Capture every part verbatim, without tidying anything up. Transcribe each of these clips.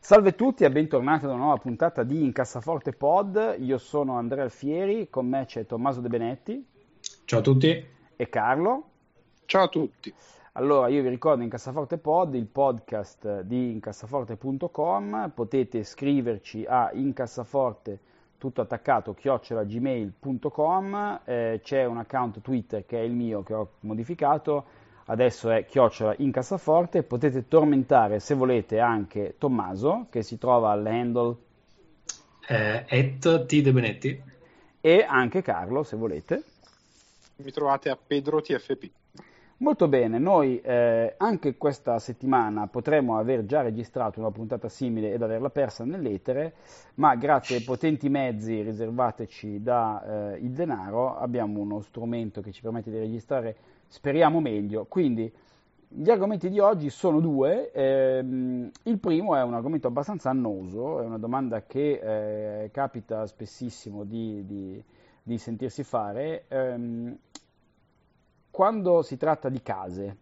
Salve a tutti e bentornati ad una nuova puntata di Incassaforte Pod. Io sono Andrea Alfieri, con me c'è Tommaso De Benetti. Ciao a tutti. E Carlo. Ciao a tutti. Allora, io vi ricordo Incassaforte Pod, il podcast di incassaforte punto com. Potete scriverci a incassaforte tutto attaccato chiocciola gmail punto com. Eh, c'è un account Twitter che è il mio, che ho modificato. Adesso è chiocciola Incassaforte. Potete tormentare, se volete, anche Tommaso, che si trova all'handle at T De Benetti, e anche Carlo, se volete. Mi trovate a Pedro T F P. Molto bene, noi eh, anche questa settimana potremmo aver già registrato una puntata simile ed averla persa nell'etere, ma grazie ai potenti mezzi riservateci da eh, Il Denaro abbiamo uno strumento che ci permette di registrare, speriamo, meglio. Quindi gli argomenti di oggi sono due. Ehm, il primo è un argomento abbastanza annoso, è una domanda che eh, capita spessissimo di, di, di sentirsi fare. Ehm, Quando si tratta di case,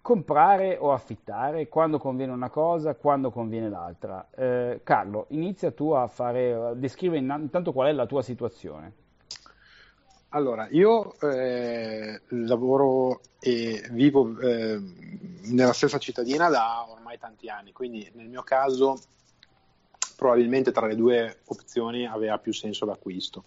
comprare o affittare, quando conviene una cosa, quando conviene l'altra. Eh, Carlo, inizia tu a fare, a descrivere intanto qual è la tua situazione. Allora, io eh, lavoro e vivo eh, nella stessa cittadina da ormai tanti anni, quindi nel mio caso probabilmente tra le due opzioni aveva più senso l'acquisto.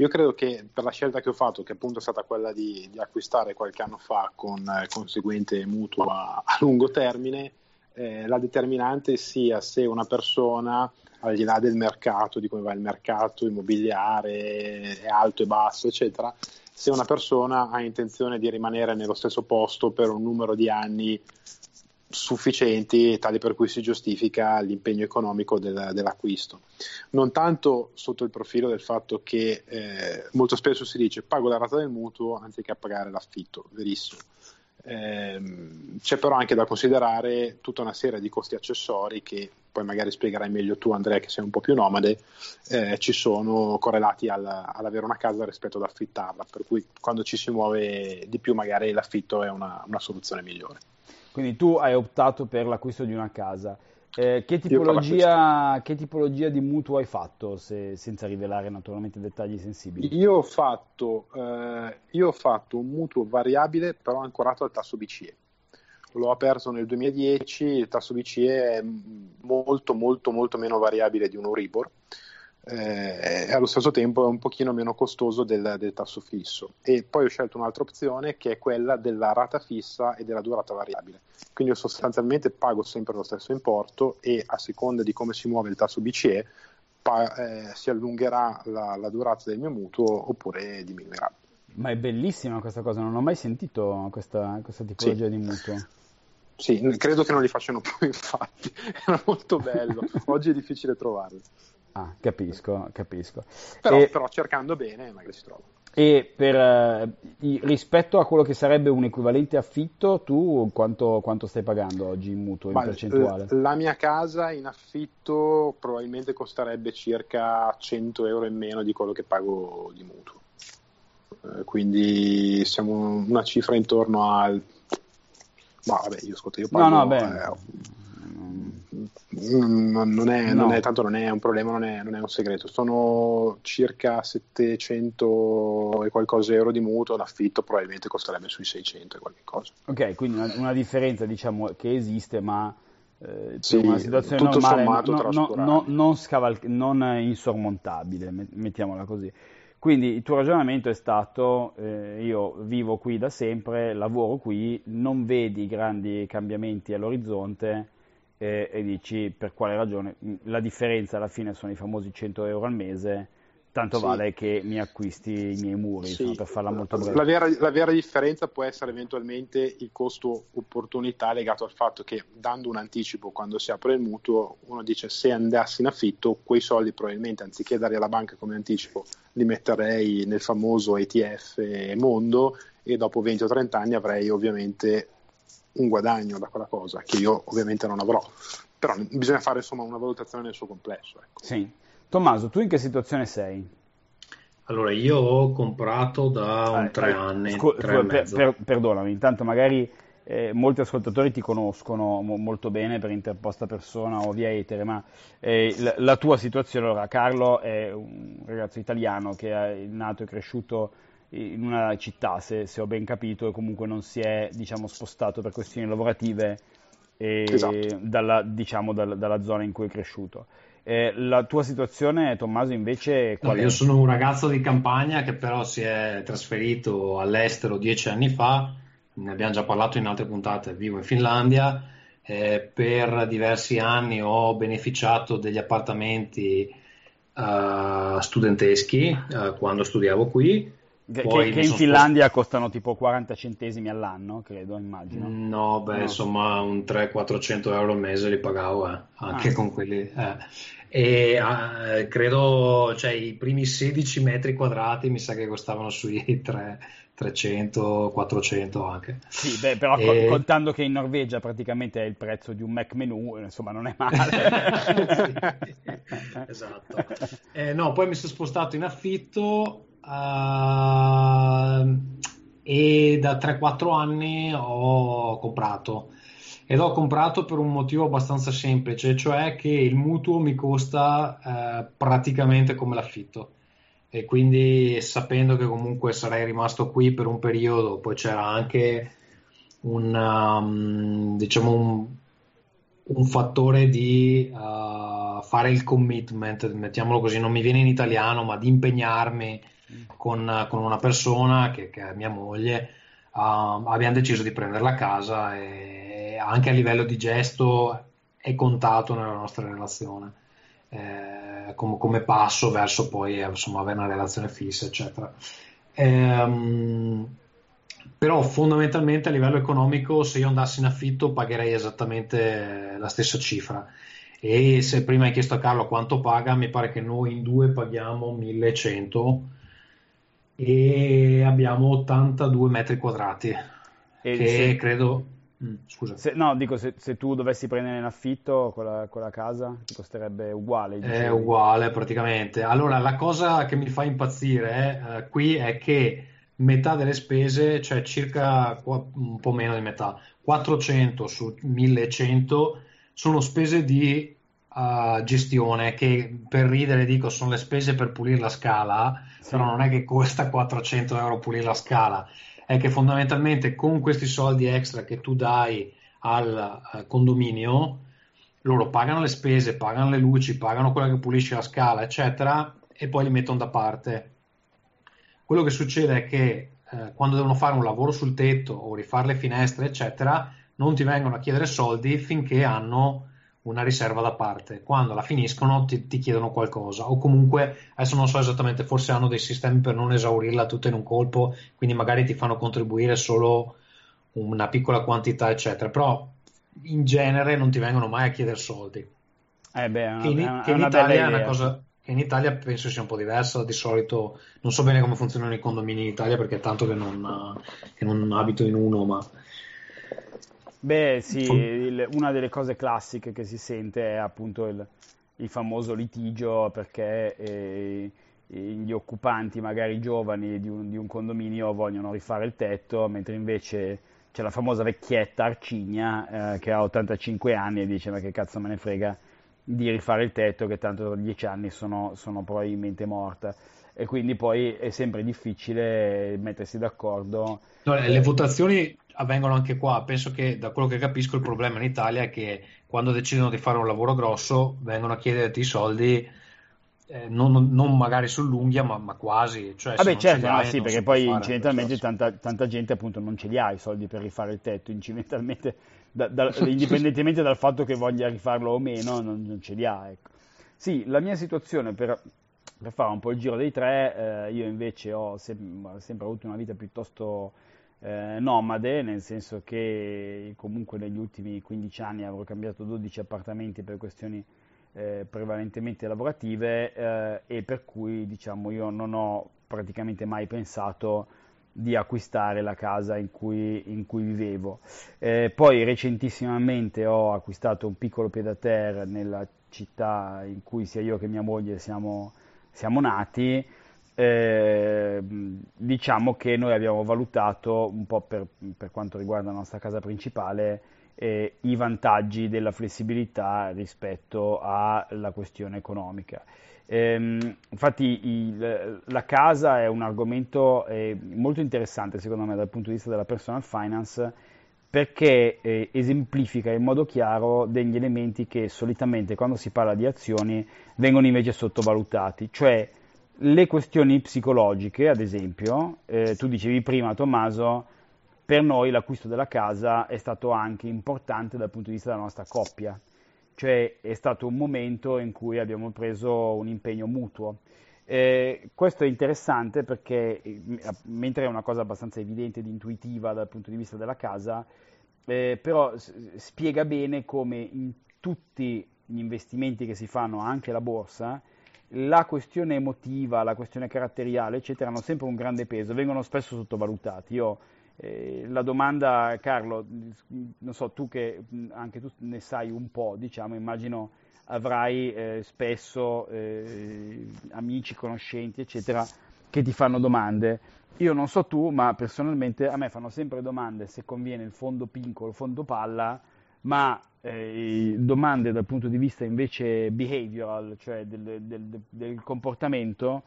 Io credo che per la scelta che ho fatto, che appunto è stata quella di, di acquistare qualche anno fa con eh, conseguente mutuo a, a lungo termine, eh, la determinante sia se una persona, al di là del mercato, di come va il mercato immobiliare, è alto e basso, eccetera, se una persona ha intenzione di rimanere nello stesso posto per un numero di anni sufficienti, tali per cui si giustifica l'impegno economico del, dell'acquisto, non tanto sotto il profilo del fatto che eh, molto spesso si dice pago la rata del mutuo anziché pagare l'affitto, verissimo. Eh, c'è però anche da considerare tutta una serie di costi accessori che poi magari spiegherai meglio tu, Andrea, che sei un po' più nomade, eh, ci sono correlati al, all'avere una casa rispetto ad affittarla, per cui quando ci si muove di più magari l'affitto è una, una soluzione migliore. Quindi tu hai optato per l'acquisto di una casa. Eh, che, tipologia, che tipologia di mutuo hai fatto, se, senza rivelare naturalmente dettagli sensibili? Io ho fatto, eh, io ho fatto un mutuo variabile però ancorato al tasso B C E. L'ho aperto nel duemiladieci, il tasso B C E è molto molto molto meno variabile di un Euribor. Eh, e allo stesso tempo è un pochino meno costoso del, del tasso fisso, e poi ho scelto un'altra opzione che è quella della rata fissa e della durata variabile, quindi io sostanzialmente pago sempre lo stesso importo e a seconda di come si muove il tasso B C E pa- eh, si allungherà la, la durata del mio mutuo oppure diminuirà. Ma è bellissima questa cosa, non ho mai sentito questa, questa tipologia sì. di mutuo. Sì, credo che non li facciano più, infatti era molto bello, oggi è difficile trovarli. Ah, capisco, capisco. Però, e, però cercando bene magari si trova. E per, eh, rispetto a quello che sarebbe un equivalente affitto, tu quanto, quanto stai pagando oggi in mutuo, in Ma, percentuale? La, la mia casa in affitto probabilmente costerebbe circa cento euro in meno di quello che pago di mutuo. Eh, quindi siamo una cifra intorno al... Ma vabbè, io ascolto, io pago... No, no, beh... Eh, Non è, no. non è tanto non è un problema, non è, non è un segreto. Sono circa settecento e qualcosa euro di mutuo, l'affitto probabilmente costerebbe sui seicento e qualche cosa. Ok, quindi una, una differenza, diciamo, che esiste, ma eh, sì, una situazione tutto normale, sommato, no, no, no, non, scaval- non insormontabile, mettiamola così. Quindi il tuo ragionamento è stato, eh, io vivo qui da sempre, lavoro qui, non vedi grandi cambiamenti all'orizzonte, E, e dici per quale ragione. La differenza alla fine sono i famosi cento euro al mese, tanto sì. vale che mi acquisti i miei muri, sì. per farla molto breve. La vera, la vera differenza può essere eventualmente il costo opportunità legato al fatto che, dando un anticipo quando si apre il mutuo, uno dice: se andassi in affitto quei soldi probabilmente, anziché darli alla banca come anticipo, li metterei nel famoso E T F mondo e dopo venti o trenta anni avrei ovviamente un guadagno da quella cosa che io ovviamente non avrò. Però bisogna fare insomma una valutazione nel suo complesso, ecco. Sì. Tommaso, tu in che situazione sei? Allora, io ho comprato da un eh, tre anni, scu- tre scu- e mezzo. Per, per, perdonami, intanto magari eh, molti ascoltatori ti conoscono mo- molto bene per interposta persona o via etere, ma eh, la, la tua situazione, allora, Carlo è un ragazzo italiano che è nato e cresciuto in una città, se, se ho ben capito, e comunque non si è, diciamo, spostato per questioni lavorative e, esatto. dalla, diciamo, dalla, dalla zona in cui è cresciuto. Eh, la tua situazione, Tommaso, invece qual no, è? Io sono un ragazzo di campagna che però si è trasferito all'estero dieci anni fa, ne abbiamo già parlato in altre puntate, vivo in Finlandia, eh, per diversi anni ho beneficiato degli appartamenti uh, studenteschi uh, quando studiavo qui. Che, Poi che in Finlandia spost... costano tipo quaranta centesimi all'anno, credo, immagino. No, beh, no. insomma, un trecento-quattrocento euro al mese li pagavo, eh, anche ah. con quelli. Eh. E eh, credo, cioè, i primi sedici metri quadrati mi sa che costavano sui trecento-quattrocento anche. Sì, beh, però e... contando che in Norvegia praticamente è il prezzo di un Mac menù, insomma, non è male. Sì, esatto. Eh, no, poi mi sono spostato in affitto. Uh, e da tre quattro anni ho comprato ed ho comprato per un motivo abbastanza semplice, cioè che il mutuo mi costa uh, praticamente come l'affitto, e quindi sapendo che comunque sarei rimasto qui per un periodo, poi c'era anche un um, diciamo un, un fattore di uh, fare il commitment, mettiamolo così, non mi viene in italiano, ma di impegnarmi Con, con una persona che, che è mia moglie. uh, abbiamo deciso di prendere la casa, e anche a livello di gesto è contato nella nostra relazione, eh, com- come passo verso poi, insomma, avere una relazione fissa, eccetera. Ehm, però fondamentalmente a livello economico, se io andassi in affitto pagherei esattamente la stessa cifra. E se prima hai chiesto a Carlo quanto paga, mi pare che noi in due paghiamo millecento e abbiamo ottantadue metri quadrati, e che se, credo mm, scusa se, no dico se, se tu dovessi prendere in affitto quella, quella casa ti costerebbe uguale, diciamo. È uguale praticamente. Allora, la cosa che mi fa impazzire eh, qui è che metà delle spese, cioè circa un po' meno di metà, quattrocento su millecento, sono spese di Uh, gestione, che per ridere dico sono le spese per pulire la scala, sì. Però non è che costa quattrocento euro pulire la scala, è che fondamentalmente con questi soldi extra che tu dai al uh, condominio, loro pagano le spese, pagano le luci, pagano quella che pulisce la scala, eccetera, e poi li mettono da parte. Quello che succede è che uh, quando devono fare un lavoro sul tetto o rifare le finestre, eccetera, non ti vengono a chiedere soldi finché hanno una riserva da parte. Quando la finiscono ti, ti chiedono qualcosa, o comunque, adesso non so esattamente, forse hanno dei sistemi per non esaurirla tutta in un colpo, quindi magari ti fanno contribuire solo una piccola quantità, eccetera, però in genere non ti vengono mai a chiedere soldi. Eh beh, una, che in, una, che in una Italia è una cosa che in Italia penso sia un po' diversa. Di solito non so bene come funzionano i condomini in Italia, perché è tanto che non, che non abito in uno, ma beh sì, il, una delle cose classiche che si sente è appunto il, il famoso litigio, perché eh, gli occupanti, magari giovani, di un, di un condominio vogliono rifare il tetto, mentre invece c'è la famosa vecchietta arcigna eh, che ha ottantacinque anni e dice: ma che cazzo me ne frega di rifare il tetto, che tanto dieci anni sono, sono probabilmente morta. E quindi poi è sempre difficile mettersi d'accordo. No, le votazioni avvengono anche qua. Penso che, da quello che capisco, il problema in Italia è che quando decidono di fare un lavoro grosso vengono a chiederti i soldi, eh, non, non magari sull'unghia, ma, ma quasi. Cioè, vabbè, certo, hai, no, sì, perché poi incidentalmente tanta, tanta gente appunto non ce li ha i soldi per rifare il tetto, incidentalmente, da, da, indipendentemente dal fatto che voglia rifarlo o meno, non, non ce li ha, ecco. Sì, la mia situazione, per per fare un po' il giro dei tre, eh, io invece ho se- sempre avuto una vita piuttosto eh, nomade, nel senso che comunque negli ultimi quindici anni avrò cambiato dodici appartamenti per questioni eh, prevalentemente lavorative, eh, e per cui diciamo io non ho praticamente mai pensato di acquistare la casa in cui, in cui vivevo. Eh, poi recentissimamente ho acquistato un piccolo pied-à-terre nella città in cui sia io che mia moglie siamo, siamo nati. Eh, diciamo che noi abbiamo valutato un po' per, per quanto riguarda la nostra casa principale eh, i vantaggi della flessibilità rispetto alla questione economica. Eh, infatti il, la casa è un argomento eh, molto interessante secondo me dal punto di vista della personal finance, perché eh, esemplifica in modo chiaro degli elementi che solitamente quando si parla di azioni vengono invece sottovalutati, cioè le questioni psicologiche. Ad esempio eh, tu dicevi prima, Tommaso, per noi l'acquisto della casa è stato anche importante dal punto di vista della nostra coppia, cioè è stato un momento in cui abbiamo preso un impegno mutuo. Eh, questo è interessante perché, mentre è una cosa abbastanza evidente ed intuitiva dal punto di vista della casa, eh, però spiega bene come in tutti gli investimenti che si fanno, anche la borsa, la questione emotiva, la questione caratteriale, eccetera, hanno sempre un grande peso, vengono spesso sottovalutati. Io La domanda, Carlo, non so, tu che anche tu ne sai un po', diciamo, immagino avrai eh, spesso eh, amici, conoscenti, eccetera, che ti fanno domande. Io non so tu, ma personalmente a me fanno sempre domande se conviene il fondo pinco o il fondo palla, ma eh, domande dal punto di vista invece behavioral, cioè del, del, del comportamento,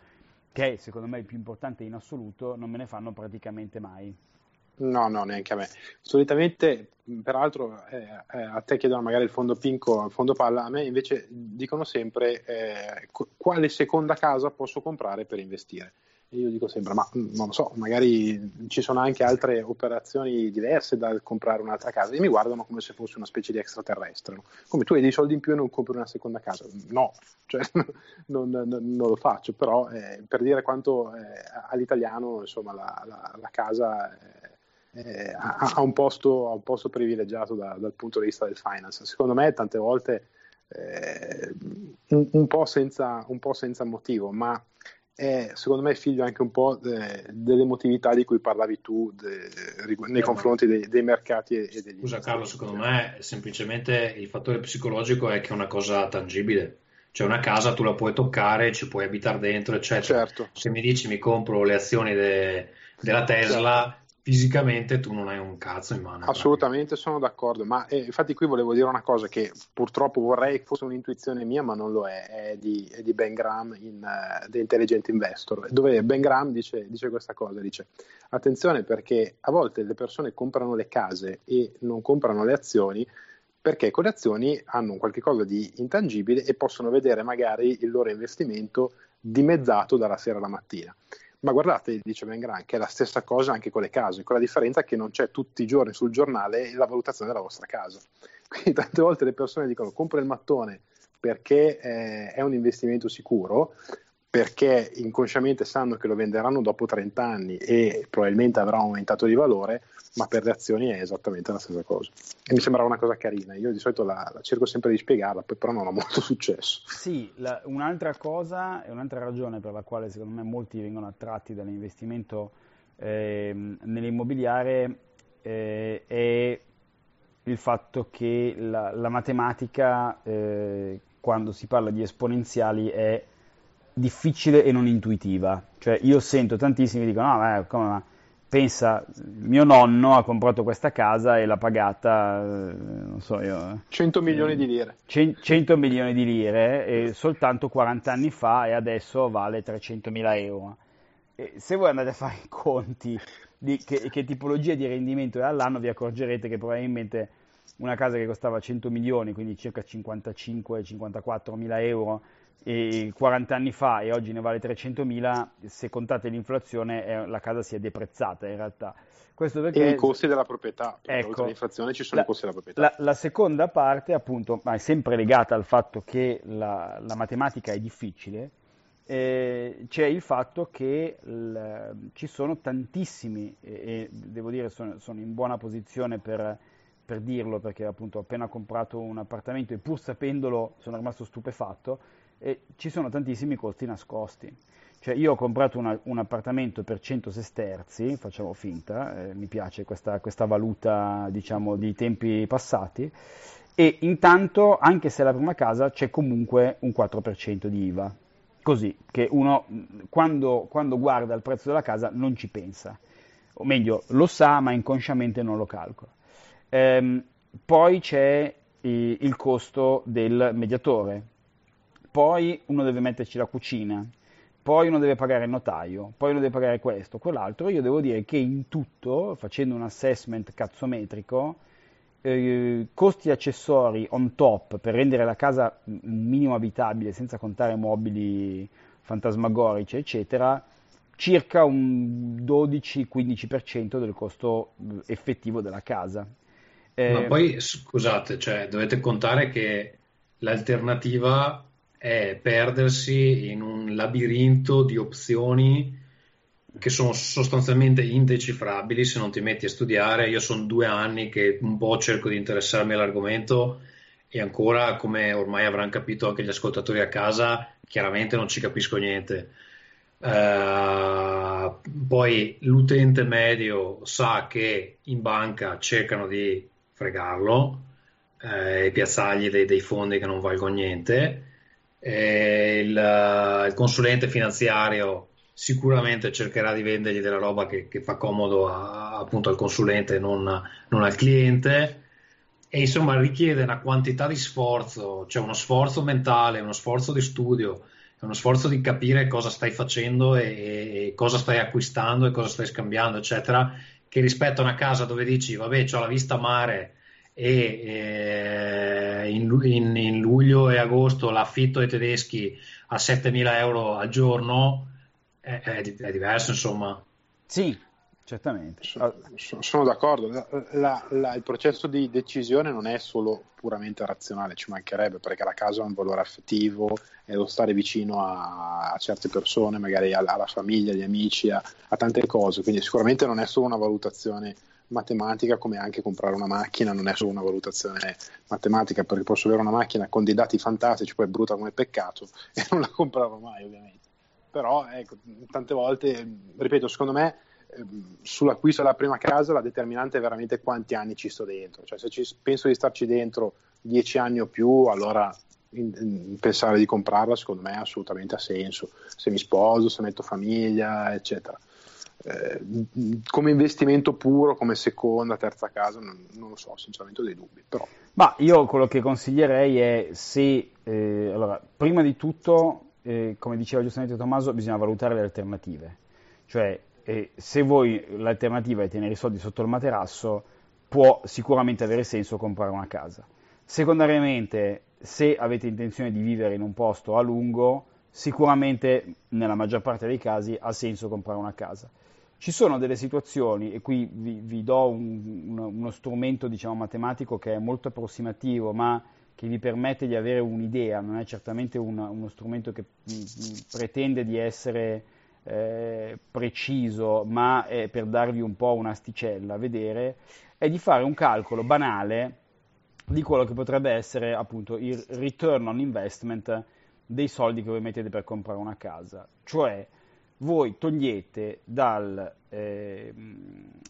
che è secondo me il più importante in assoluto, non me ne fanno praticamente mai. No, no, neanche a me. Solitamente, peraltro, eh, eh, a te chiedono magari il fondo pinco, il fondo palla, a me invece dicono sempre eh, quale seconda casa posso comprare per investire. E io dico sempre, ma non lo so, magari ci sono anche altre operazioni diverse dal comprare un'altra casa, e mi guardano come se fosse una specie di extraterrestre, no? Come tu hai dei soldi in più e non compri una seconda casa? No, cioè non, non, non lo faccio, però eh, per dire quanto eh, all'italiano, insomma, la, la, la casa... Eh, Eh, ha, ha, un posto, ha un posto privilegiato da, dal punto di vista del finance, secondo me tante volte eh, un, un, po' senza, un po' senza motivo, ma è, secondo me è figlio anche un po' de, dell'emotività di cui parlavi tu de, rigu- nei confronti dei, dei mercati e, e degli scusa investi. Carlo, secondo me semplicemente il fattore psicologico è che è una cosa tangibile, cioè una casa tu la puoi toccare, ci puoi abitare dentro, eccetera. Certo. Se mi dici mi compro le azioni de, della Tesla, certo, fisicamente tu non hai un cazzo in mano. Assolutamente, sono d'accordo, ma eh, infatti qui volevo dire una cosa che purtroppo vorrei fosse un'intuizione mia, ma non lo è, è di, è di Ben Graham in uh, The Intelligent Investor, dove Ben Graham dice, dice questa cosa, dice attenzione perché a volte le persone comprano le case e non comprano le azioni perché con le azioni hanno un qualche cosa di intangibile e possono vedere magari il loro investimento dimezzato dalla sera alla mattina. Ma guardate, dice Ben Graham, che è la stessa cosa anche con le case, con la differenza che non c'è tutti i giorni sul giornale la valutazione della vostra casa. Quindi tante volte le persone dicono compro il mattone perché eh, è un investimento sicuro, perché inconsciamente sanno che lo venderanno dopo trenta anni e probabilmente avrà aumentato di valore, ma per le azioni è esattamente la stessa cosa. E mi sembrava una cosa carina, io di solito la, la cerco sempre di spiegarla, però non ha molto successo. Sì, la, un'altra cosa e un'altra ragione per la quale secondo me molti vengono attratti dall'investimento eh, nell'immobiliare eh, è il fatto che la, la matematica eh, quando si parla di esponenziali è difficile e non intuitiva, cioè io sento tantissimi che dicono no, ma come ma pensa, mio nonno ha comprato questa casa e l'ha pagata, non so io... cento milioni di lire. cento milioni di lire, e soltanto quaranta anni fa, e adesso vale trecentomila euro. E se voi andate a fare i conti di che, che tipologia di rendimento è all'anno, vi accorgerete che probabilmente una casa che costava cento milioni, quindi circa cinquantacinque cinquantaquattro mila euro, e quaranta anni fa e oggi ne vale trecentomila, se contate l'inflazione eh, la casa si è deprezzata in realtà. Questo perché... E i costi della proprietà, ecco, oltre all'inflazione ci sono la, i costi della proprietà. La, la seconda parte appunto, ma è sempre legata al fatto che la, la matematica è difficile, eh, c'è il fatto che l, ci sono tantissimi, e, e devo dire sono, sono in buona posizione per, per dirlo, perché appunto ho appena comprato un appartamento e pur sapendolo sono rimasto stupefatto, e ci sono tantissimi costi nascosti. Cioè io ho comprato una, un appartamento per cento sesterzi, facciamo finta, eh, mi piace questa, questa valuta, diciamo, di tempi passati, e intanto, anche se è la prima casa, c'è comunque un quattro per cento di I V A, così che uno quando, quando guarda il prezzo della casa non ci pensa, o meglio lo sa ma inconsciamente non lo calcola. Ehm, poi c'è eh, il costo del mediatore, poi uno deve metterci la cucina, poi uno deve pagare il notaio, poi uno deve pagare questo, quell'altro. Io devo dire che in tutto, facendo un assessment cazzometrico, eh, costi accessori on top per rendere la casa un minimo abitabile, senza contare mobili fantasmagorici, eccetera, circa un dodici quindici per cento del costo effettivo della casa. Eh, Ma poi, scusate, cioè, dovete contare che l'alternativa è perdersi in un labirinto di opzioni che sono sostanzialmente indecifrabili se non ti metti a studiare. Io sono due anni che un po' cerco di interessarmi all'argomento, e ancora, come ormai avranno capito anche gli ascoltatori a casa, chiaramente non ci capisco niente. Uh, poi l'utente medio sa che in banca cercano di fregarlo eh, e piazzargli dei, dei fondi che non valgono niente. E il, il consulente finanziario sicuramente cercherà di vendergli della roba che, che fa comodo a, appunto al consulente, non, non al cliente, e insomma richiede una quantità di sforzo, cioè uno sforzo mentale, uno sforzo di studio, uno sforzo di capire cosa stai facendo e, e cosa stai acquistando e cosa stai scambiando, eccetera, che rispetto a una casa dove dici vabbè, c'ho la vista mare e eh, in, in, in luglio e agosto l'affitto ai tedeschi a settemila euro al giorno è, è, è diverso, insomma. Sì, certamente. Sono, sono d'accordo. La, la, la, il processo di decisione non è solo puramente razionale, ci mancherebbe, perché la casa ha un valore affettivo, è lo stare vicino a, a certe persone, magari alla, alla famiglia, agli amici, a, a tante cose, quindi sicuramente non è solo una valutazione matematica, come anche comprare una macchina non è solo una valutazione matematica, perché posso avere una macchina con dei dati fantastici, poi è brutta come peccato e non la comprerò mai, ovviamente. Però ecco, tante volte, ripeto, secondo me sull'acquisto della prima casa la determinante è veramente quanti anni ci sto dentro. Cioè se ci, penso di starci dentro dieci anni o più, allora in, in pensare di comprarla secondo me assolutamente ha senso, se mi sposo, se metto famiglia, eccetera. Eh, come investimento puro, come seconda, terza casa, non, non lo so, sinceramente ho dei dubbi. Però ma io quello che consiglierei è, se eh, allora, prima di tutto, eh, come diceva giustamente Tommaso, bisogna valutare le alternative. Cioè eh, se voi l'alternativa è tenere i soldi sotto il materasso, può sicuramente avere senso comprare una casa. Secondariamente, se avete intenzione di vivere in un posto a lungo, sicuramente nella maggior parte dei casi ha senso comprare una casa. Ci sono delle situazioni, e qui vi, vi do un, un, uno strumento, diciamo, matematico che è molto approssimativo, ma che vi permette di avere un'idea, non è certamente una, uno strumento che pretende di essere eh, preciso, ma è per darvi un po' un'asticella a vedere, è di fare un calcolo banale di quello che potrebbe essere appunto il return on investment dei soldi che voi mettete per comprare una casa. Cioè voi togliete dal, eh,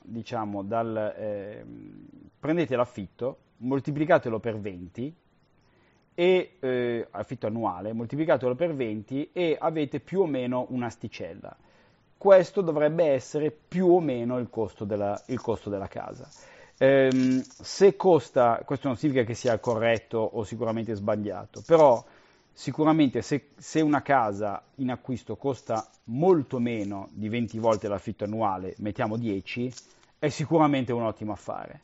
diciamo, dal, eh, prendete l'affitto, moltiplicatelo per venti, e, eh, affitto annuale, moltiplicatelo per venti e avete più o meno un'asticella. Questo dovrebbe essere più o meno il costo della, il costo della casa. Ehm, se costa, questo non significa che sia corretto o sicuramente sbagliato, però sicuramente se, se una casa in acquisto costa molto meno di venti volte l'affitto annuale, mettiamo dieci, è sicuramente un ottimo affare.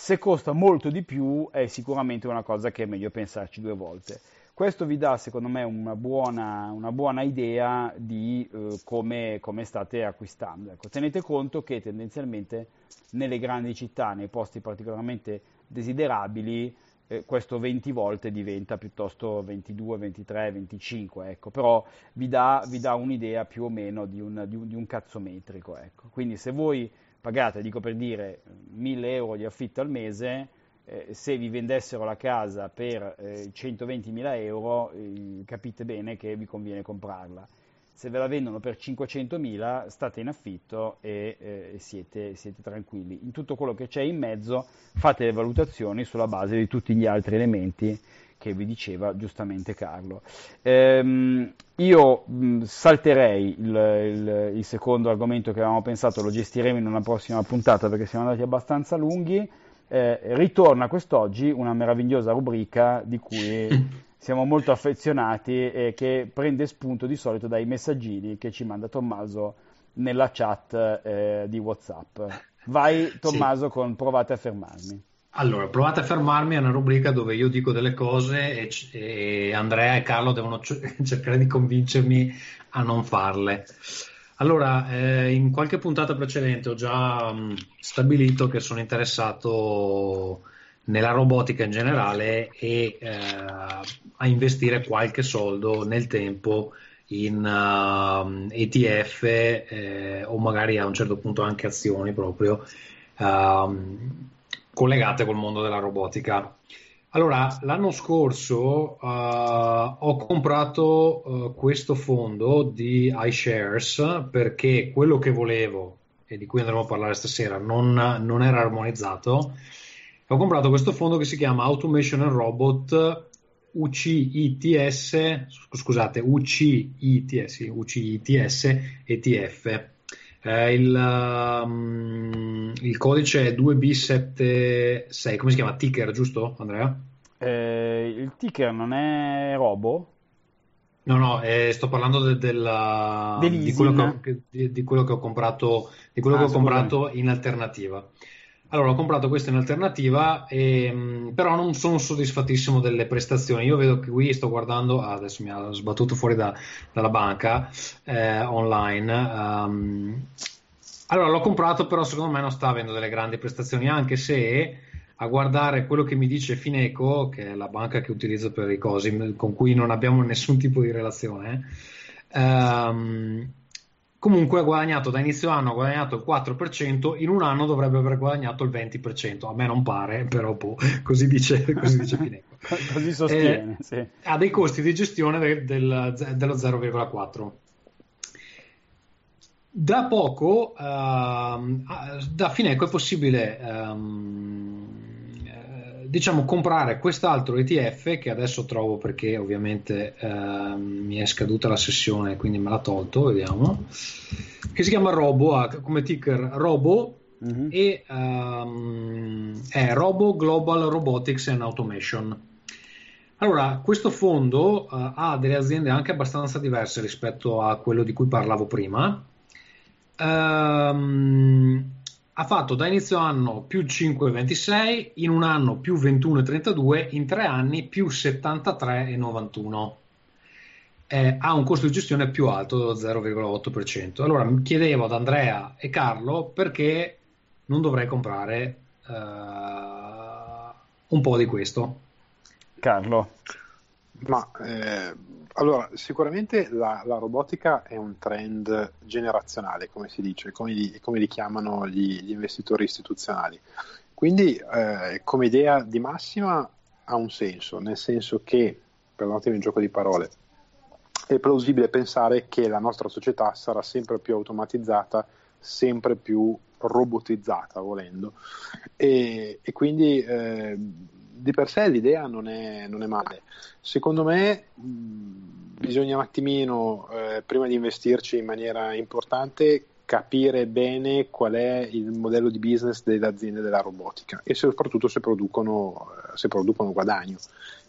Se costa molto di più, è sicuramente una cosa che è meglio pensarci due volte. Questo vi dà, secondo me, una buona, una buona idea di eh, come, come state acquistando. Ecco, tenete conto che tendenzialmente nelle grandi città, nei posti particolarmente desiderabili, eh, questo venti volte diventa piuttosto ventidue, ventitré, venticinque, ecco, però vi dà, vi dà un'idea più o meno di un, di un, di un cazzometrico, ecco. Quindi se voi pagate, dico per dire, mille euro di affitto al mese, eh, se vi vendessero la casa per eh, centoventimila euro, eh, capite bene che vi conviene comprarla. Se ve la vendono per cinquecentomila, state in affitto e eh, siete, siete tranquilli. In tutto quello che c'è in mezzo fate le valutazioni sulla base di tutti gli altri elementi che vi diceva giustamente Carlo. Ehm, io mh, salterei il, il, il secondo argomento che avevamo pensato, lo gestiremo in una prossima puntata perché siamo andati abbastanza lunghi. Eh, ritorna quest'oggi una meravigliosa rubrica di cui siamo molto affezionati e che prende spunto di solito dai messaggini che ci manda Tommaso nella chat eh, di WhatsApp. Vai Tommaso, sì. Con Provate a fermarmi. Allora, Provate a fermarmi è una rubrica dove io dico delle cose e, e Andrea e Carlo devono cercare di convincermi a non farle. Allora, eh, in qualche puntata precedente ho già mh, stabilito che sono interessato nella robotica in generale e eh, a investire qualche soldo nel tempo in uh, E T F eh, o magari a un certo punto anche azioni proprio uh, collegate col mondo della robotica. Allora, l'anno scorso uh, ho comprato uh, questo fondo di iShares perché quello che volevo, e di cui andremo a parlare stasera, non, non era armonizzato. Ho comprato questo fondo che si chiama Automation and Robot U C I T S, scusate, U C I T S, U C I T S E T F. Eh, il, um, il codice è due B settantasei, come si chiama? Ticker, giusto Andrea? Eh, il ticker non è Robo? No, no, eh, sto parlando de, de la, di, quello che ho, di, di quello che ho comprato, di quello ah, che ho comprato in alternativa. Allora, ho comprato questa in alternativa, e, però non sono soddisfattissimo delle prestazioni. Io vedo che qui sto guardando, ah, adesso mi ha sbattuto fuori da, dalla banca eh, online. Um, allora, l'ho comprato, però secondo me non sta avendo delle grandi prestazioni, anche se a guardare quello che mi dice Fineco, che è la banca che utilizzo per i cosi, con cui non abbiamo nessun tipo di relazione, um, comunque ha guadagnato da inizio anno ha guadagnato il quattro per cento, in un anno dovrebbe aver guadagnato il venti per cento, a me non pare, però boh, così dice così dice Fineco. Così sostiene, eh, sì. Ha dei costi di gestione del, del, dello zero virgola quattro. Da poco uh, da Fineco è possibile um, diciamo comprare quest'altro E T F che adesso trovo, perché ovviamente eh, mi è scaduta la sessione quindi me l'ha tolto, vediamo, che si chiama Robo, ha come ticker Robo mm-hmm. e um, è Robo Global Robotics and Automation. Allora, questo fondo eh, ha delle aziende anche abbastanza diverse rispetto a quello di cui parlavo prima. um, Ha fatto da inizio anno più cinque virgola ventisei, in un anno più ventuno virgola trentadue, in tre anni più settantatré virgola novantuno. Eh, ha un costo di gestione più alto dello zero virgola otto per cento. Allora mi chiedevo ad Andrea e Carlo perché non dovrei comprare uh, un po' di questo. Carlo. Ma eh, allora sicuramente la, la robotica è un trend generazionale, come si dice, come li, come li chiamano gli, gli investitori istituzionali, quindi eh, come idea di massima ha un senso, nel senso che, perdonatemi il gioco di parole, è plausibile pensare che la nostra società sarà sempre più automatizzata, sempre più robotizzata volendo, e, e quindi eh, di per sé l'idea non è, non è male. Secondo me mh, bisogna un attimino, eh, prima di investirci in maniera importante, capire bene qual è il modello di business delle aziende della robotica e soprattutto se producono, se producono guadagno,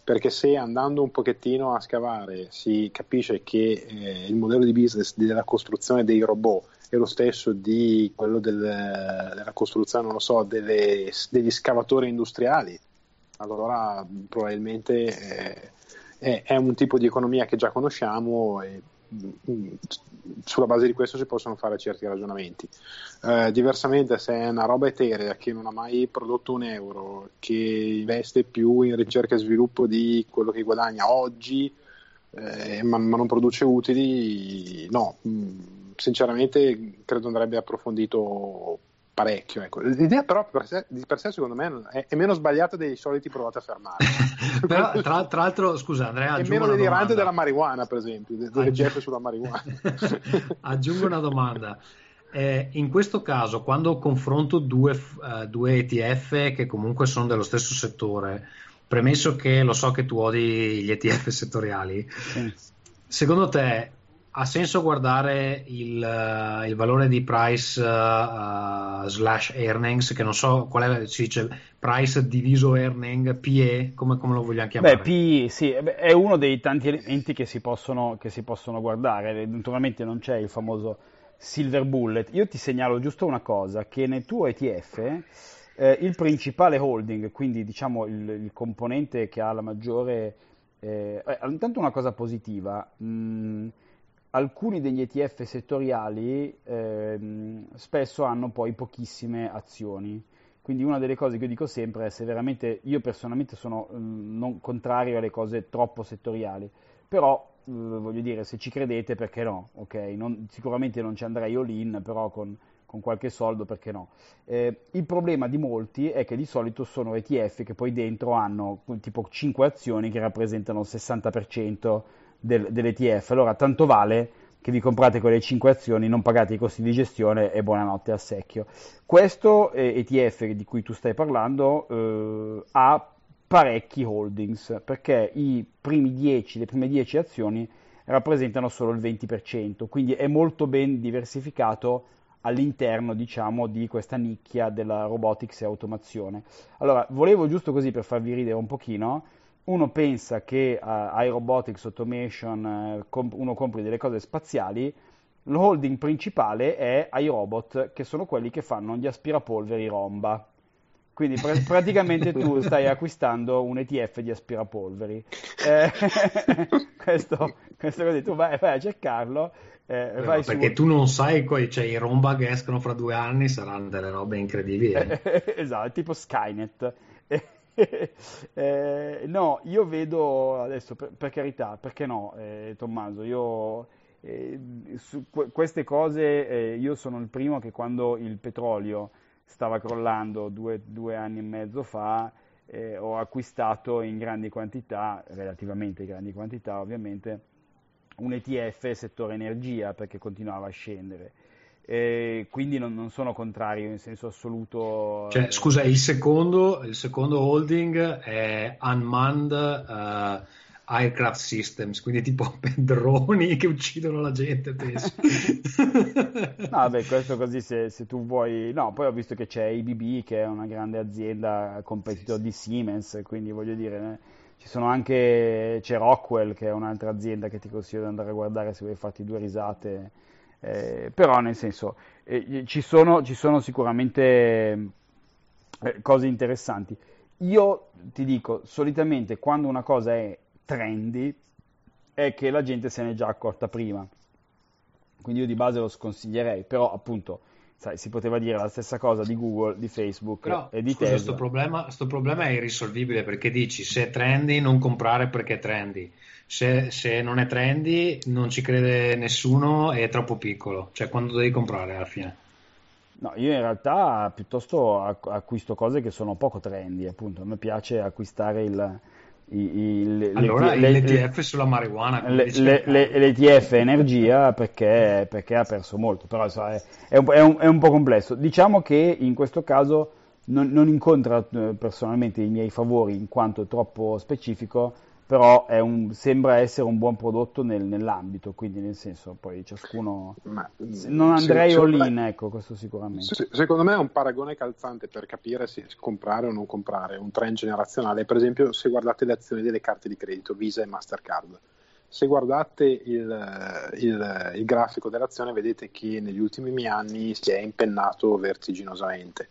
perché se andando un pochettino a scavare si capisce che eh, il modello di business della costruzione dei robot è lo stesso di quello del, della costruzione, non lo so, delle, degli scavatori industriali, allora probabilmente eh, è, è un tipo di economia che già conosciamo e mh, sulla base di questo si possono fare certi ragionamenti. Eh, diversamente, se è una roba eterea che non ha mai prodotto un euro, che investe più in ricerca e sviluppo di quello che guadagna oggi, eh, ma, ma non produce utili, no, sinceramente credo andrebbe approfondito parecchio, ecco. L'idea però per sé, di per sé secondo me è, è meno sbagliata dei soliti provate a fermare. Però, tra, tra l'altro, scusa Andrea, è meno delirante della marijuana, per esempio, delle jeppe sulla marijuana. Aggiungo una domanda. Eh, in questo caso, quando confronto due, uh, due E T F che comunque sono dello stesso settore, premesso che lo so che tu odi gli E T F settoriali, sì, secondo te ha senso guardare il, uh, il valore di price uh, slash earnings, che non so qual è, si dice price diviso earning, P E, come, come lo vogliamo chiamare? Beh, P E sì, è uno dei tanti elementi che si possono, che si possono guardare. Naturalmente non c'è il famoso silver bullet. Io ti segnalo giusto una cosa, che nel tuo E T F eh, il principale holding, quindi diciamo il, il componente che ha la maggiore... Eh, intanto una cosa positiva... Mh, alcuni degli E T F settoriali ehm, spesso hanno poi pochissime azioni, quindi una delle cose che io dico sempre è, se veramente, io personalmente sono mh, non contrario alle cose troppo settoriali, però mh, voglio dire, se ci credete, perché no, ok? Non, sicuramente non ci andrei all in, però con, con qualche soldo, perché no? Eh, il problema di molti è che di solito sono E T F che poi dentro hanno tipo cinque azioni che rappresentano il sessanta per cento Del, dell'E T F, allora tanto vale che vi comprate quelle cinque azioni, non pagate i costi di gestione e buonanotte a secchio. Questo eh, E T F di cui tu stai parlando eh, ha parecchi holdings, perché i primi dieci, le prime dieci azioni rappresentano solo il venti per cento, quindi è molto ben diversificato all'interno, diciamo, di questa nicchia della robotics e automazione. Allora, volevo giusto così, per farvi ridere un pochino, uno pensa che uh, ai robotics, automation, uh, comp- uno compri delle cose spaziali, lo holding principale è ai robot, che sono quelli che fanno gli aspirapolveri Romba. Quindi pr- praticamente tu stai acquistando un E T F di aspirapolveri. Eh, questo, questo così, tu vai, vai a cercarlo. Eh, vai no, su... Perché tu non sai, quei, cioè, i Romba che escono fra due anni saranno delle robe incredibili. Eh? Esatto, tipo Skynet. Eh, no, io vedo adesso, per, per carità, perché no, eh, Tommaso, io eh, su qu- queste cose eh, io sono il primo che, quando il petrolio stava crollando due, due anni e mezzo fa, eh, ho acquistato in grandi quantità, relativamente grandi quantità ovviamente, un E T F settore energia, perché continuava a scendere. Eh, quindi non, non sono contrario in senso assoluto. Cioè, eh, scusa, il secondo, il secondo holding è Unmanned uh, Aircraft Systems, quindi tipo droni che uccidono la gente, penso. No, beh, questo così, se, se tu vuoi. No, poi ho visto che c'è I B B, che è una grande azienda competitor sì, di Siemens, quindi voglio dire, eh, ci sono anche, c'è Rockwell, che è un'altra azienda che ti consiglio di andare a guardare se vuoi farti due risate. Eh, però nel senso eh, ci sono, ci sono sicuramente eh, cose interessanti. Io ti dico, solitamente quando una cosa è trendy è che la gente se n'è già accorta prima, quindi io di base lo sconsiglierei, però appunto, sai, si poteva dire la stessa cosa di Google, di Facebook, però, e di scusa, Tesla. Sto problema, sto problema è irrisolvibile, perché dici, se è trendy non comprare perché è trendy, se, se non è trendy non ci crede nessuno e è troppo piccolo, cioè quando devi comprare alla fine? No, io in realtà piuttosto acquisto cose che sono poco trendy, appunto, a me piace acquistare il... Il, allora le, l'E T F le, sulla marijuana, le, le, le, l'E T F energia, perché, perché ha perso molto, però so, è, è, un, è, un, è un po' complesso. Diciamo che in questo caso non, non incontra personalmente i miei favori in quanto troppo specifico, però è un, sembra essere un buon prodotto nel, nell'ambito, quindi nel senso, poi ciascuno... Ma, non andrei all in, ecco, questo sicuramente. Se, secondo me è un paragone calzante per capire se comprare o non comprare un trend generazionale. Per esempio, se guardate le azioni delle carte di credito Visa e Mastercard, se guardate il, il, il grafico dell'azione vedete che negli ultimi anni si è impennato vertiginosamente,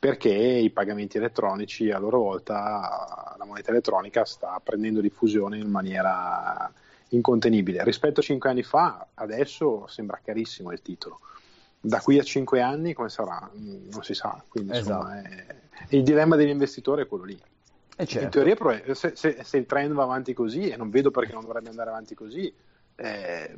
perché i pagamenti elettronici, a loro volta la moneta elettronica sta prendendo diffusione in maniera incontenibile. Rispetto a cinque anni fa, adesso sembra carissimo il titolo. Da qui a cinque anni come sarà? Non si sa. Quindi, esatto. Insomma, è... il dilemma dell'investitore è quello lì. E certo. In teoria, però, se, se, se il trend va avanti così, e non vedo perché non dovrebbe andare avanti così, eh,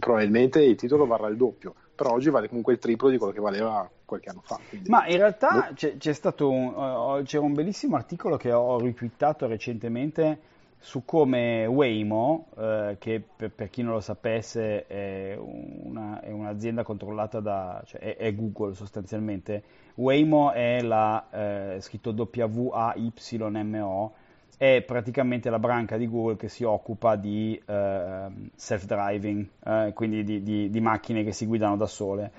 probabilmente il titolo varrà il doppio. Però oggi vale comunque il triplo di quello che valeva qualche anno fa. Quindi... Ma in realtà c'è, c'è stato un, uh, c'era un bellissimo articolo che ho retweetato recentemente su come Waymo, eh, che per, per chi non lo sapesse è, una, è un'azienda controllata da, cioè è, è Google sostanzialmente. Waymo è la, eh, scritto W A Y M O, è praticamente la branca di Google che si occupa di eh, self-driving, eh, quindi di, di, di macchine che si guidano da sole.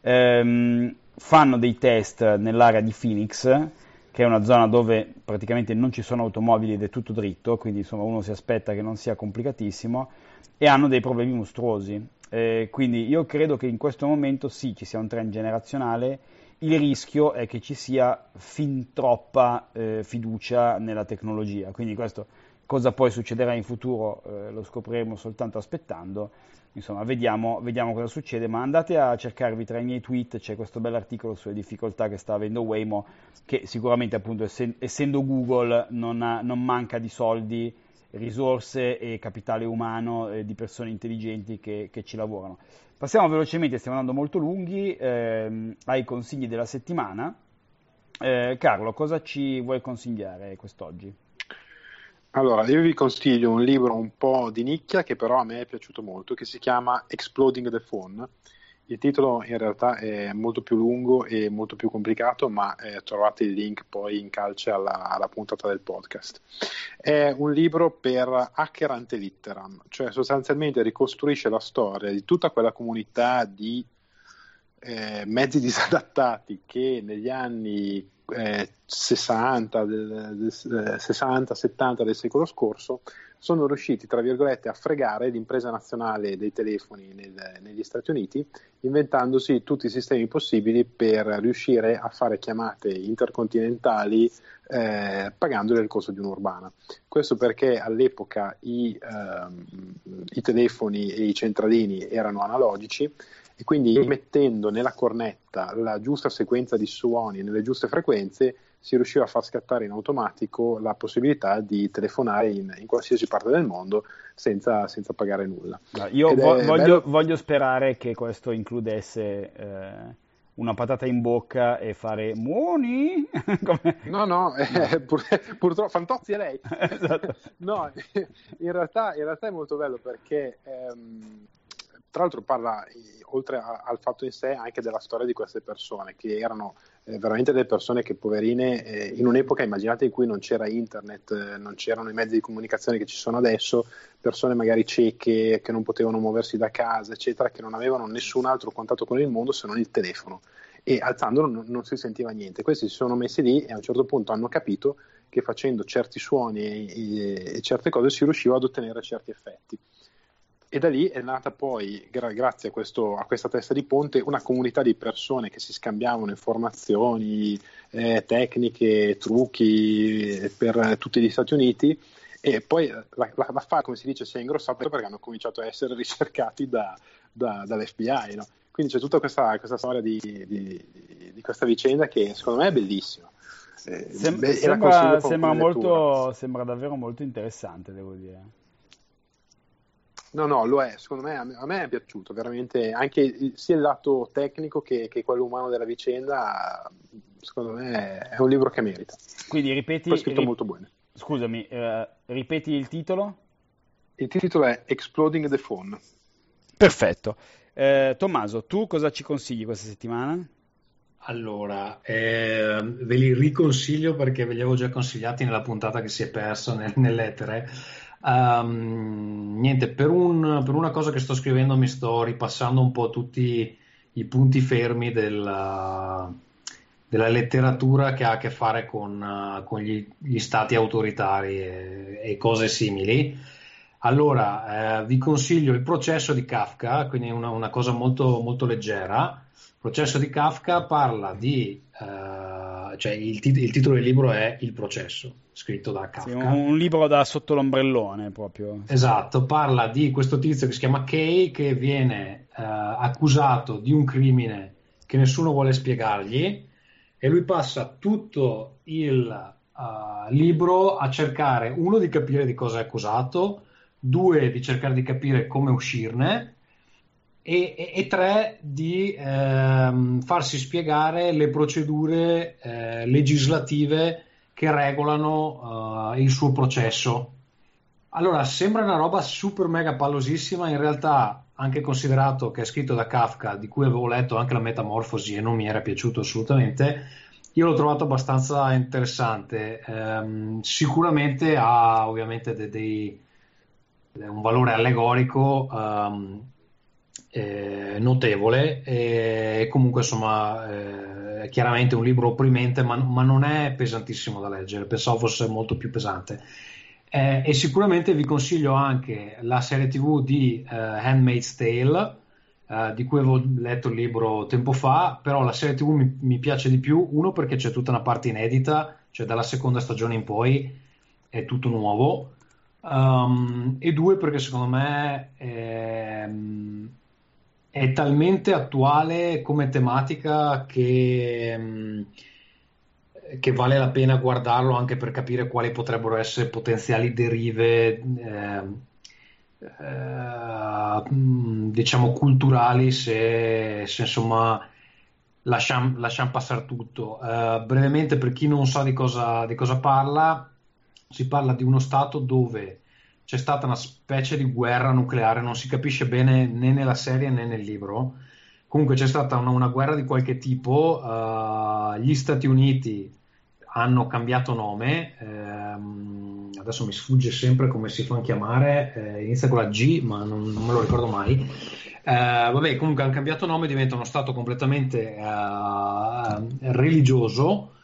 Ehm, fanno dei test nell'area di Phoenix, che è una zona dove praticamente non ci sono automobili ed è tutto dritto, quindi insomma uno si aspetta che non sia complicatissimo, e hanno dei problemi mostruosi. Eh, quindi io credo che in questo momento sì, ci sia un trend generazionale, il rischio è che ci sia fin troppa eh, fiducia nella tecnologia, quindi questo cosa poi succederà in futuro eh, lo scopriremo soltanto aspettando. Insomma, vediamo, vediamo cosa succede, ma andate a cercarvi tra i miei tweet, c'è questo bell'articolo sulle difficoltà che sta avendo Waymo, che sicuramente appunto essen- essendo Google non, ha, non manca di soldi, risorse e capitale umano, eh, di persone intelligenti che, che ci lavorano. Passiamo velocemente, stiamo andando molto lunghi, ehm, ai consigli della settimana. Eh, Carlo, cosa ci vuoi consigliare quest'oggi? Allora, io vi consiglio un libro un po' di nicchia che però a me è piaciuto molto, che si chiama Exploding the Phone. Il titolo in realtà è molto più lungo e molto più complicato, ma eh, trovate il link poi in calce alla, alla puntata del podcast. È un libro per hacker ante litteram, cioè sostanzialmente ricostruisce la storia di tutta quella comunità di eh, mezzi disadattati che negli anni sessanta settanta del secolo scorso sono riusciti, tra virgolette, a fregare l'impresa nazionale dei telefoni nel, negli Stati Uniti, inventandosi tutti i sistemi possibili per riuscire a fare chiamate intercontinentali eh, pagandole il costo di un'urbana. Questo perché all'epoca i, ehm, i telefoni e i centralini erano analogici, e quindi mettendo nella cornetta la giusta sequenza di suoni nelle giuste frequenze si riusciva a far scattare in automatico la possibilità di telefonare in, in qualsiasi parte del mondo senza, senza pagare nulla. Io vo- voglio, voglio sperare che questo includesse eh, una patata in bocca e fare muoni. Come... No, no, eh, pur- purtroppo Fantozzi è lei. Esatto. No, in realtà, in realtà è molto bello perché... Ehm, tra l'altro parla, oltre a, al fatto in sé, anche della storia di queste persone, che erano eh, veramente delle persone che, poverine, eh, in un'epoca, immaginate, in cui non c'era internet, eh, non c'erano i mezzi di comunicazione che ci sono adesso, persone magari cieche, che non potevano muoversi da casa, eccetera, che non avevano nessun altro contatto con il mondo se non il telefono, e alzandolo non, non si sentiva niente. Questi si sono messi lì e a un certo punto hanno capito che facendo certi suoni e, e, e certe cose si riusciva ad ottenere certi effetti. E da lì è nata poi, gra- grazie a, questo, a questa testa di ponte, una comunità di persone che si scambiavano informazioni, eh, tecniche, trucchi per eh, tutti gli Stati Uniti, e poi la, la, la fa, come si dice, si è ingrossata perché hanno cominciato a essere ricercati da, da, dall'F B I, no? Quindi c'è tutta questa, questa storia di, di, di questa vicenda che secondo me è bellissima. Eh, Sem- beh, sembra, sembra, molto, sembra davvero molto interessante, devo dire. No, no, lo è, secondo me, a me è piaciuto veramente, anche sia il lato tecnico che, che quello umano della vicenda, secondo me è un libro che merita. Quindi ripeti... Poi è scritto rip- molto bene. Scusami, eh, ripeti il titolo? Il titolo è Exploding the Phone. Perfetto. Eh, Tommaso, tu cosa ci consigli questa settimana? Allora, eh, ve li riconsiglio perché ve li avevo già consigliati nella puntata che si è persa nel, nell'etere. Um, niente, per, un, per una cosa che sto scrivendo mi sto ripassando un po' tutti i punti fermi della, della letteratura che ha a che fare con, con gli, gli stati autoritari e, e cose simili. Allora, eh, vi consiglio Il processo di Kafka, quindi una, una cosa molto, molto leggera. Il processo di Kafka parla di eh, da, cioè il, tit- il titolo del libro è Il processo, scritto da Kafka. Sì, un, un libro da sotto l'ombrellone proprio. Esatto, parla di questo tizio che si chiama Kay, che viene eh, accusato di un crimine che nessuno vuole spiegargli, e lui passa tutto il uh, libro a cercare, uno, di capire di cosa è accusato, due, di cercare di capire come uscirne, E, e, e tre, di ehm, farsi spiegare le procedure eh, legislative che regolano eh, il suo processo. Allora, sembra una roba super mega pallosissima, in realtà, anche considerato che è scritto da Kafka, di cui avevo letto anche La metamorfosi e non mi era piaciuto assolutamente, io l'ho trovato abbastanza interessante. Ehm, sicuramente ha ovviamente dei, dei, un valore allegorico ehm, Eh, notevole, e eh, comunque insomma eh, è chiaramente un libro opprimente, ma, ma non è pesantissimo da leggere, pensavo fosse molto più pesante, eh, e sicuramente vi consiglio anche la serie tv di eh, Handmaid's Tale, eh, di cui avevo letto il libro tempo fa, però la serie tv mi, mi piace di più, uno perché c'è tutta una parte inedita, cioè dalla seconda stagione in poi è tutto nuovo, um, e due perché secondo me ehm, è talmente attuale come tematica che, che vale la pena guardarlo, anche per capire quali potrebbero essere potenziali derive eh, eh, diciamo culturali se, se insomma lasciamo, lasciamo passare tutto. Eh, brevemente, per chi non sa di cosa, di cosa parla, si parla di uno stato dove c'è stata una specie di guerra nucleare, non si capisce bene né nella serie né nel libro, comunque c'è stata una, una guerra di qualche tipo, uh, gli Stati Uniti hanno cambiato nome, ehm, adesso mi sfugge sempre come si fanno chiamare, eh, inizia con la G ma non, non me lo ricordo mai, eh, vabbè comunque hanno cambiato nome, diventa uno stato completamente uh, religioso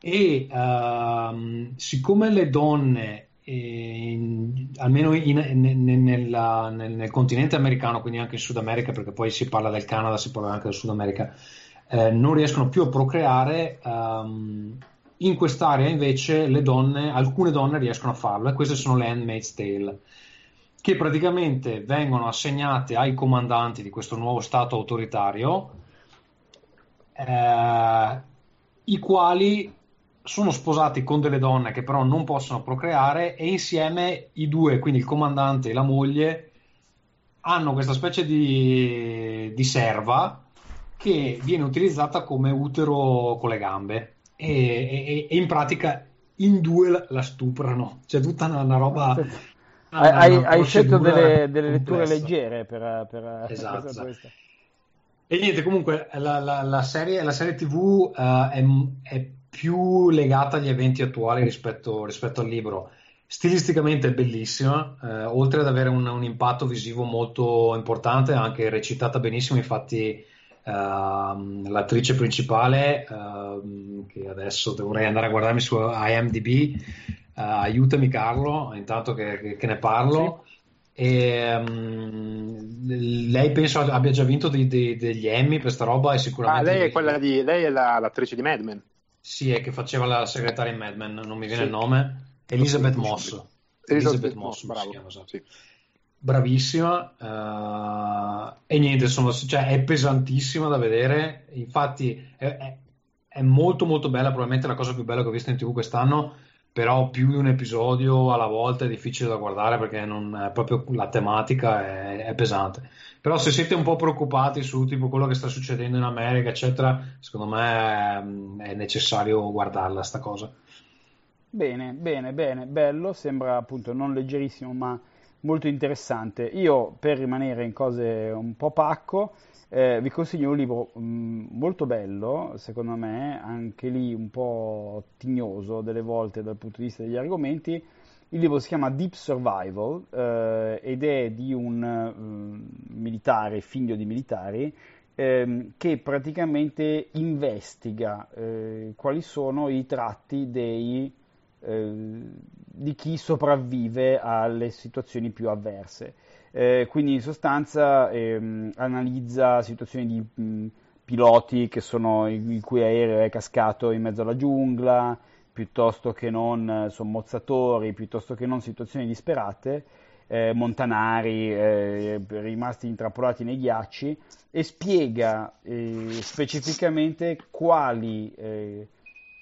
e uh, siccome le donne In, almeno in, in, in, nella, nel, nel continente americano, quindi anche in Sud America, perché poi si parla del Canada, si parla anche del Sud America, eh, non riescono più a procreare, um, in quest'area invece le donne, alcune donne riescono a farlo, e queste sono le Handmaid's Tale, che praticamente vengono assegnate ai comandanti di questo nuovo stato autoritario, eh, i quali sono sposati con delle donne che però non possono procreare, e insieme i due, quindi il comandante e la moglie, hanno questa specie di, di serva che viene utilizzata come utero con le gambe, e, e, e in pratica in due la stuprano, c'è tutta una, una roba. Hai, una, hai, hai scelto delle, delle letture leggere per, per esatto. questa, questa. E niente, comunque la, la, la, serie, la serie tv uh, è, è più legata agli eventi attuali rispetto, rispetto al libro. Stilisticamente è bellissima, eh, oltre ad avere un, un impatto visivo molto importante, anche recitata benissimo, infatti eh, l'attrice principale, eh, che adesso dovrei andare a guardarmi su I M D B, eh, aiutami Carlo intanto che, che ne parlo, sì. E, um, lei penso abbia già vinto dei, dei, degli Emmy per sta roba, e sicuramente ah, lei è, quella di, lei è la, l'attrice di Mad Men. Sì, è che faceva la segretaria in Mad Men, non mi viene sì. il nome, Elizabeth Moss. Elizabeth, Elizabeth Moss, Moss si chiama, sì. Bravissima, uh, e niente, insomma, cioè, è pesantissima da vedere, infatti è, è, è molto molto bella, probabilmente la cosa più bella che ho visto in tv quest'anno, però più di un episodio alla volta è difficile da guardare, perché non è proprio, la tematica è, è pesante. Però se siete un po' preoccupati su tipo quello che sta succedendo in America, eccetera, secondo me è necessario guardarla sta cosa. Bene, bene, bene, bello, sembra appunto non leggerissimo ma molto interessante. Io, per rimanere in cose un po' pacco, eh, vi consiglio un libro mh, molto bello, secondo me, anche lì un po' tignoso delle volte dal punto di vista degli argomenti. Il libro si chiama Deep Survival eh, ed è di un um, militare, figlio di militari, ehm, che praticamente investiga eh, quali sono i tratti dei, eh, di chi sopravvive alle situazioni più avverse. Eh, quindi in sostanza ehm, analizza situazioni di mh, piloti che sono, il cui aereo è cascato in mezzo alla giungla, piuttosto che non sommozzatori, piuttosto che non situazioni disperate, eh, montanari eh, rimasti intrappolati nei ghiacci, e spiega eh, specificamente quali eh,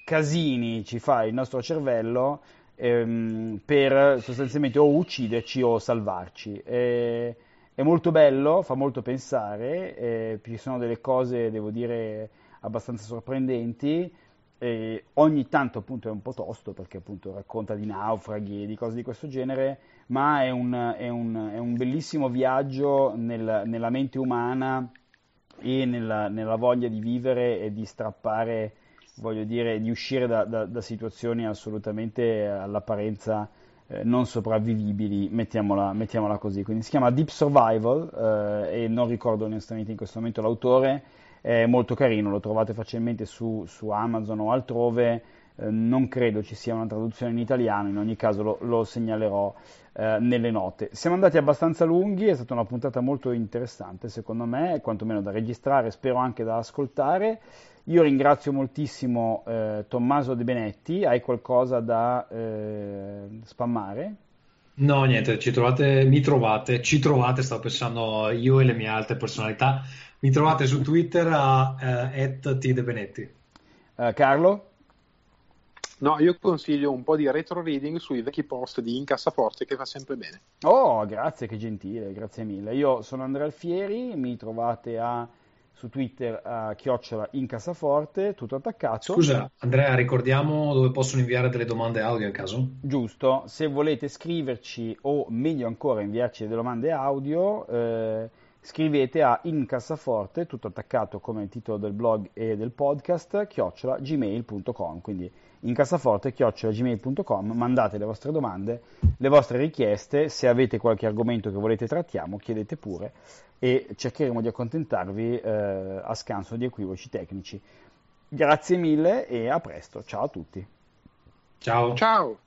casini ci fa il nostro cervello ehm, per sostanzialmente o ucciderci o salvarci. Eh, È molto bello, fa molto pensare, eh, ci sono delle cose, devo dire, abbastanza sorprendenti, eh, ogni tanto appunto è un po' tosto perché appunto racconta di naufraghi e di cose di questo genere, ma è un, è un, è un bellissimo viaggio nel, nella mente umana e nella, nella voglia di vivere e di strappare, voglio dire, di uscire da, da, da situazioni assolutamente all'apparenza non sopravvivibili, mettiamola, mettiamola così. Quindi si chiama Deep Survival eh, e non ricordo onestamente in questo momento l'autore, è molto carino, lo trovate facilmente su, su Amazon o altrove, eh, non credo ci sia una traduzione in italiano, in ogni caso lo, lo segnalerò eh, nelle note. Siamo andati abbastanza lunghi, è stata una puntata molto interessante secondo me, quantomeno da registrare, spero anche da ascoltare. Io ringrazio moltissimo eh, Tommaso De Benetti, hai qualcosa da eh, spammare? No, niente, ci trovate, mi trovate, ci trovate, stavo pensando io e le mie altre personalità, mi trovate su Twitter a eh, at t de benetti. Uh, Carlo? No, io consiglio un po' di retro reading sui vecchi post di Incassaforte che fa sempre bene. Oh, grazie, che gentile, grazie mille. Io sono Andrea Alfieri, mi trovate a... su Twitter a chiocciola Incassaforte, tutto attaccato. Scusa Andrea, ricordiamo dove possono inviare delle domande audio in caso? Giusto, se volete scriverci o meglio ancora inviarci delle domande audio, eh, scrivete a Incassaforte, tutto attaccato come il titolo del blog e del podcast, chiocciola gmail punto com, quindi Incassaforte chiocciola gmail punto com, mandate le vostre domande, le vostre richieste, se avete qualche argomento che volete trattiamo chiedete pure e cercheremo di accontentarvi eh, a scanso di equivoci tecnici. Grazie mille e a presto, ciao a tutti. Ciao. Ciao.